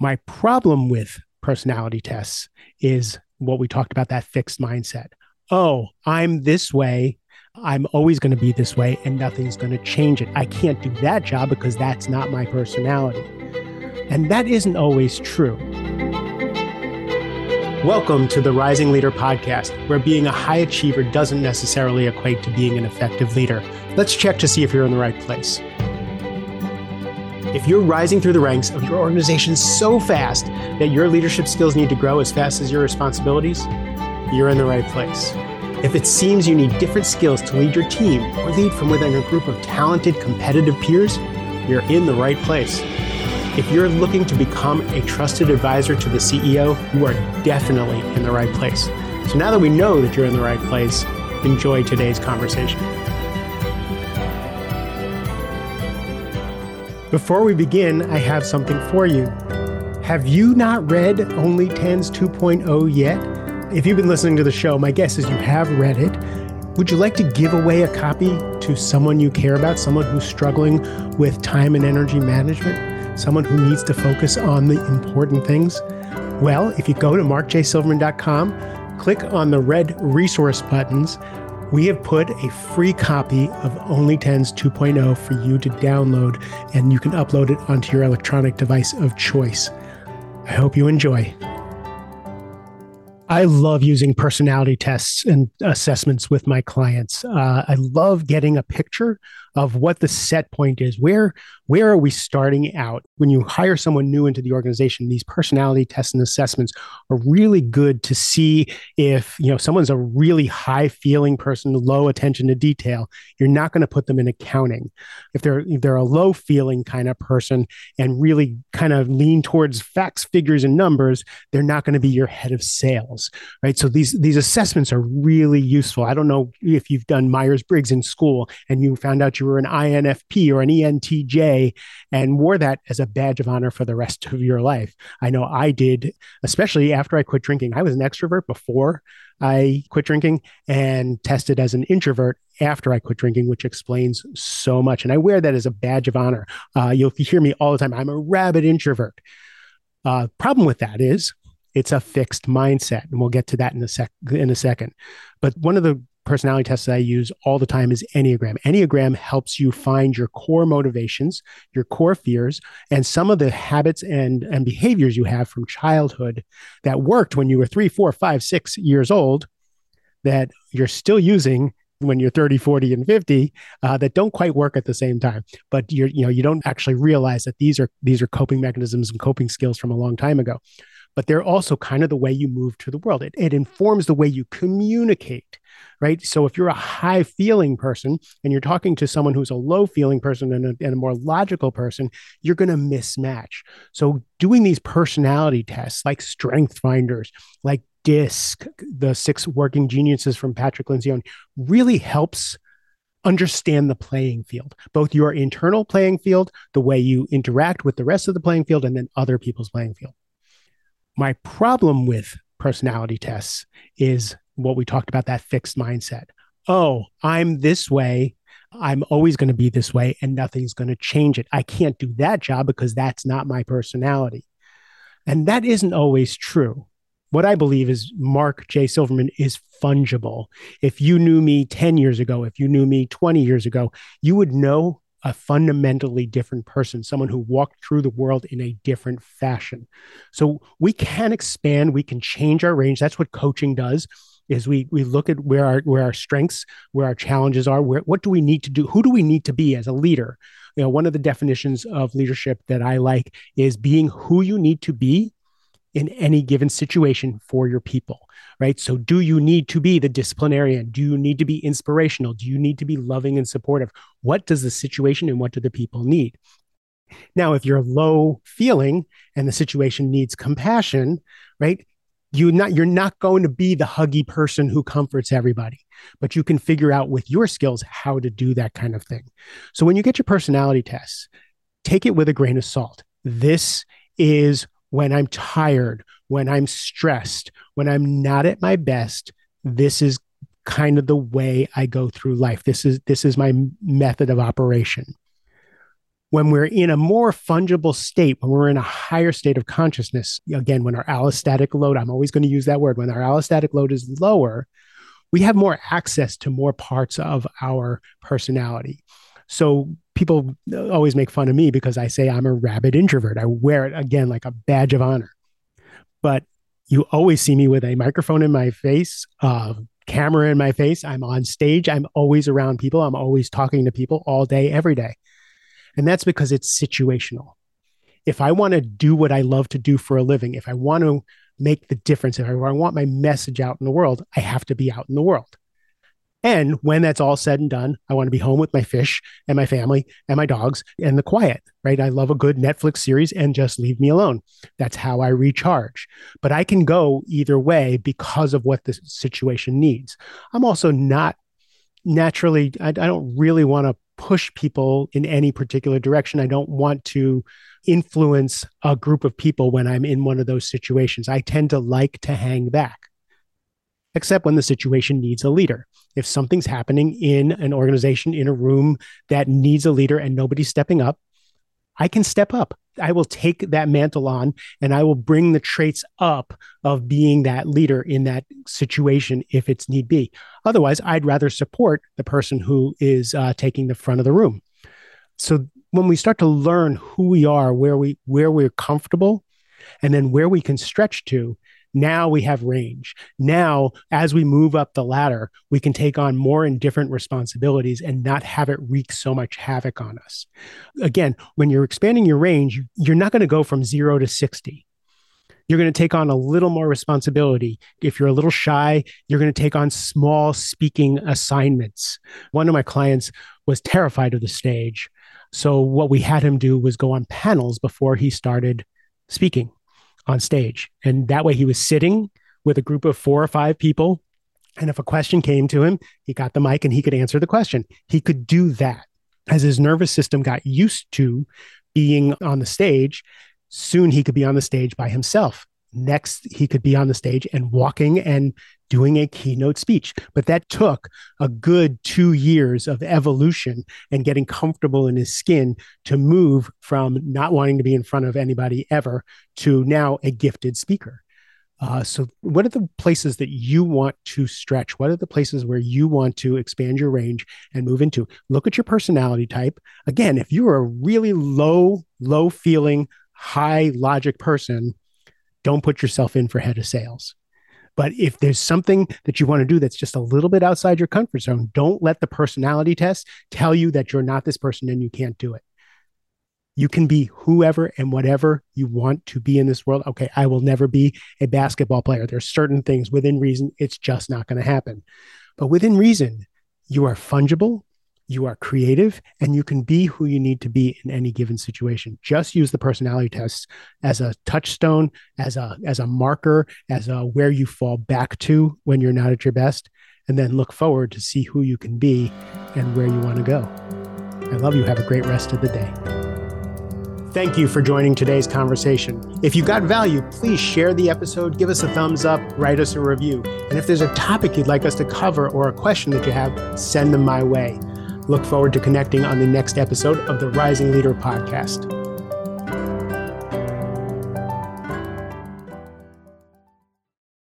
My problem with personality tests is what we talked about, that fixed mindset. Oh, I'm this way. I'm always going to be this way and nothing's going to change it. I can't do that job because that's not my personality. And that isn't always true. Welcome to the Rising Leader Podcast, where being a high achiever doesn't necessarily equate to being an effective leader. Let's check to see if you're in the right place. If you're rising through the ranks of your organization so fast that your leadership skills need to grow as fast as your responsibilities, you're in the right place. If it seems you need different skills to lead your team or lead from within a group of talented, competitive peers, you're in the right place. If you're looking to become a trusted advisor to the CEO, you are definitely in the right place. So now that we know that you're in the right place, enjoy today's conversation. Before we begin, I have something for you. Have you not read OnlyTens 2.0 yet? If you've been listening to the show, my guess is you have read it. Would you like to give away a copy to someone you care about, someone who's struggling with time and energy management, someone who needs to focus on the important things? Well, if you go to markjsilverman.com, click on the red resource buttons, we have put a free copy of OnlyTens 2.0 for you to download, and you can upload it onto your electronic device of choice. I hope you enjoy. I love using personality tests and assessments with my clients. I love getting a picture of what the set point is. Where are we starting out? When you hire someone new into the organization, these personality tests and assessments are really good to see if, you know, someone's a really high-feeling person, low attention to detail. You're not going to put them in accounting. If they're a low-feeling kind of person and really kind of lean towards facts, figures, and numbers, they're not going to be your head of sales, right? So these assessments are really useful. I don't know if you've done Myers-Briggs in school and you found out you were an INFP or an ENTJ and wore that as a badge of honor for the rest of your life. I know I did, especially after I quit drinking. I was an extrovert before I quit drinking and tested as an introvert after I quit drinking, which explains so much. And I wear that as a badge of honor. You'll hear me all the time. I'm a rabid introvert. Problem with that is it's a fixed mindset. And we'll get to that in a second. But one of the personality tests that I use all the time is Enneagram. Enneagram helps you find your core motivations, your core fears, and some of the habits and behaviors you have from childhood that worked when you were 3, 4, 5, 6 years old that you're still using when you're 30, 40, and 50 that don't quite work at the same time. But you don't actually realize that these are coping mechanisms and coping skills from a long time ago. But they're also kind of the way you move to the world. It informs the way you communicate, right? So if you're a high feeling person and you're talking to someone who's a low feeling person and a more logical person, you're going to mismatch. So doing these personality tests like Strength Finders, like DISC, the 6 working geniuses from Patrick Lencioni, really helps understand the playing field, both your internal playing field, the way you interact with the rest of the playing field, and then other people's playing field. My problem with personality tests is what we talked about, that fixed mindset. Oh, I'm this way. I'm always going to be this way and nothing's going to change it. I can't do that job because that's not my personality. And that isn't always true. What I believe is Mark J. Silverman is fungible. If you knew me 10 years ago, if you knew me 20 years ago, you would know a fundamentally different person, someone who walked through the world in a different fashion. So we can expand, we can change our range. That's what coaching does, is we look at where our strengths, where our challenges are, what do we need to do? Who do we need to be as a leader? You know, one of the definitions of leadership that I like is being who you need to be in any given situation for your people, right? So do you need to be the disciplinarian? Do you need to be inspirational? Do you need to be loving and supportive? What does the situation and what do the people need? Now, if you're low feeling and the situation needs compassion, right? You're not going to be the huggy person who comforts everybody, but you can figure out with your skills how to do that kind of thing. So when you get your personality tests, take it with a grain of salt. This is when I'm tired, when I'm stressed, when I'm not at my best, this is kind of the way I go through life. This is my method of operation. When we're in a more fungible state, when we're in a higher state of consciousness, again, when our allostatic load, I'm always going to use that word, when our allostatic load is lower, we have more access to more parts of our personality. So people always make fun of me because I say I'm a rabid introvert. I wear it, again, like a badge of honor. But you always see me with a microphone in my face, camera in my face. I'm on stage. I'm always around people. I'm always talking to people all day, every day. And that's because it's situational. If I want to do what I love to do for a living, if I want to make the difference, if I want my message out in the world, I have to be out in the world. And when that's all said and done, I want to be home with my fish and my family and my dogs and the quiet, right? I love a good Netflix series and just leave me alone. That's how I recharge. But I can go either way because of what the situation needs. I'm also not naturally, I don't really want to push people in any particular direction. I don't want to influence a group of people when I'm in one of those situations. I tend to like to hang back, except when the situation needs a leader. If something's happening in an organization, in a room that needs a leader and nobody's stepping up, I can step up. I will take that mantle on and I will bring the traits up of being that leader in that situation if it's need be. Otherwise, I'd rather support the person who is taking the front of the room. So when we start to learn who we are, where we're comfortable, and then where we can stretch to, now we have range. Now, as we move up the ladder, we can take on more and different responsibilities and not have it wreak so much havoc on us. Again, when you're expanding your range, you're not going to go from 0 to 60. You're going to take on a little more responsibility. If you're a little shy, you're going to take on small speaking assignments. One of my clients was terrified of the stage. So what we had him do was go on panels before he started speaking on stage. And that way he was sitting with a group of 4 or 5 people. And if a question came to him, he got the mic and he could answer the question. He could do that. As his nervous system got used to being on the stage, soon he could be on the stage by himself. Next, he could be on the stage and walking and doing a keynote speech. But that took a good 2 years of evolution and getting comfortable in his skin to move from not wanting to be in front of anybody ever to now a gifted speaker. So what are the places that you want to stretch? What are the places where you want to expand your range and move into? Look at your personality type. Again, if you're a really low feeling, high logic person, don't put yourself in for head of sales. But if there's something that you want to do that's just a little bit outside your comfort zone, don't let the personality test tell you that you're not this person and you can't do it. You can be whoever and whatever you want to be in this world. Okay, I will never be a basketball player. There's certain things within reason, it's just not going to happen. But within reason, you are fungible, you are creative, and you can be who you need to be in any given situation. Just use the personality tests as a touchstone, as a marker, as a where you fall back to when you're not at your best, and then look forward to see who you can be and where you want to go. I love you. Have a great rest of the day. Thank you for joining today's conversation. If you got value, please share the episode, give us a thumbs up, write us a review. And if there's a topic you'd like us to cover or a question that you have, send them my way. Look forward to connecting on the next episode of the Rising Leader Podcast.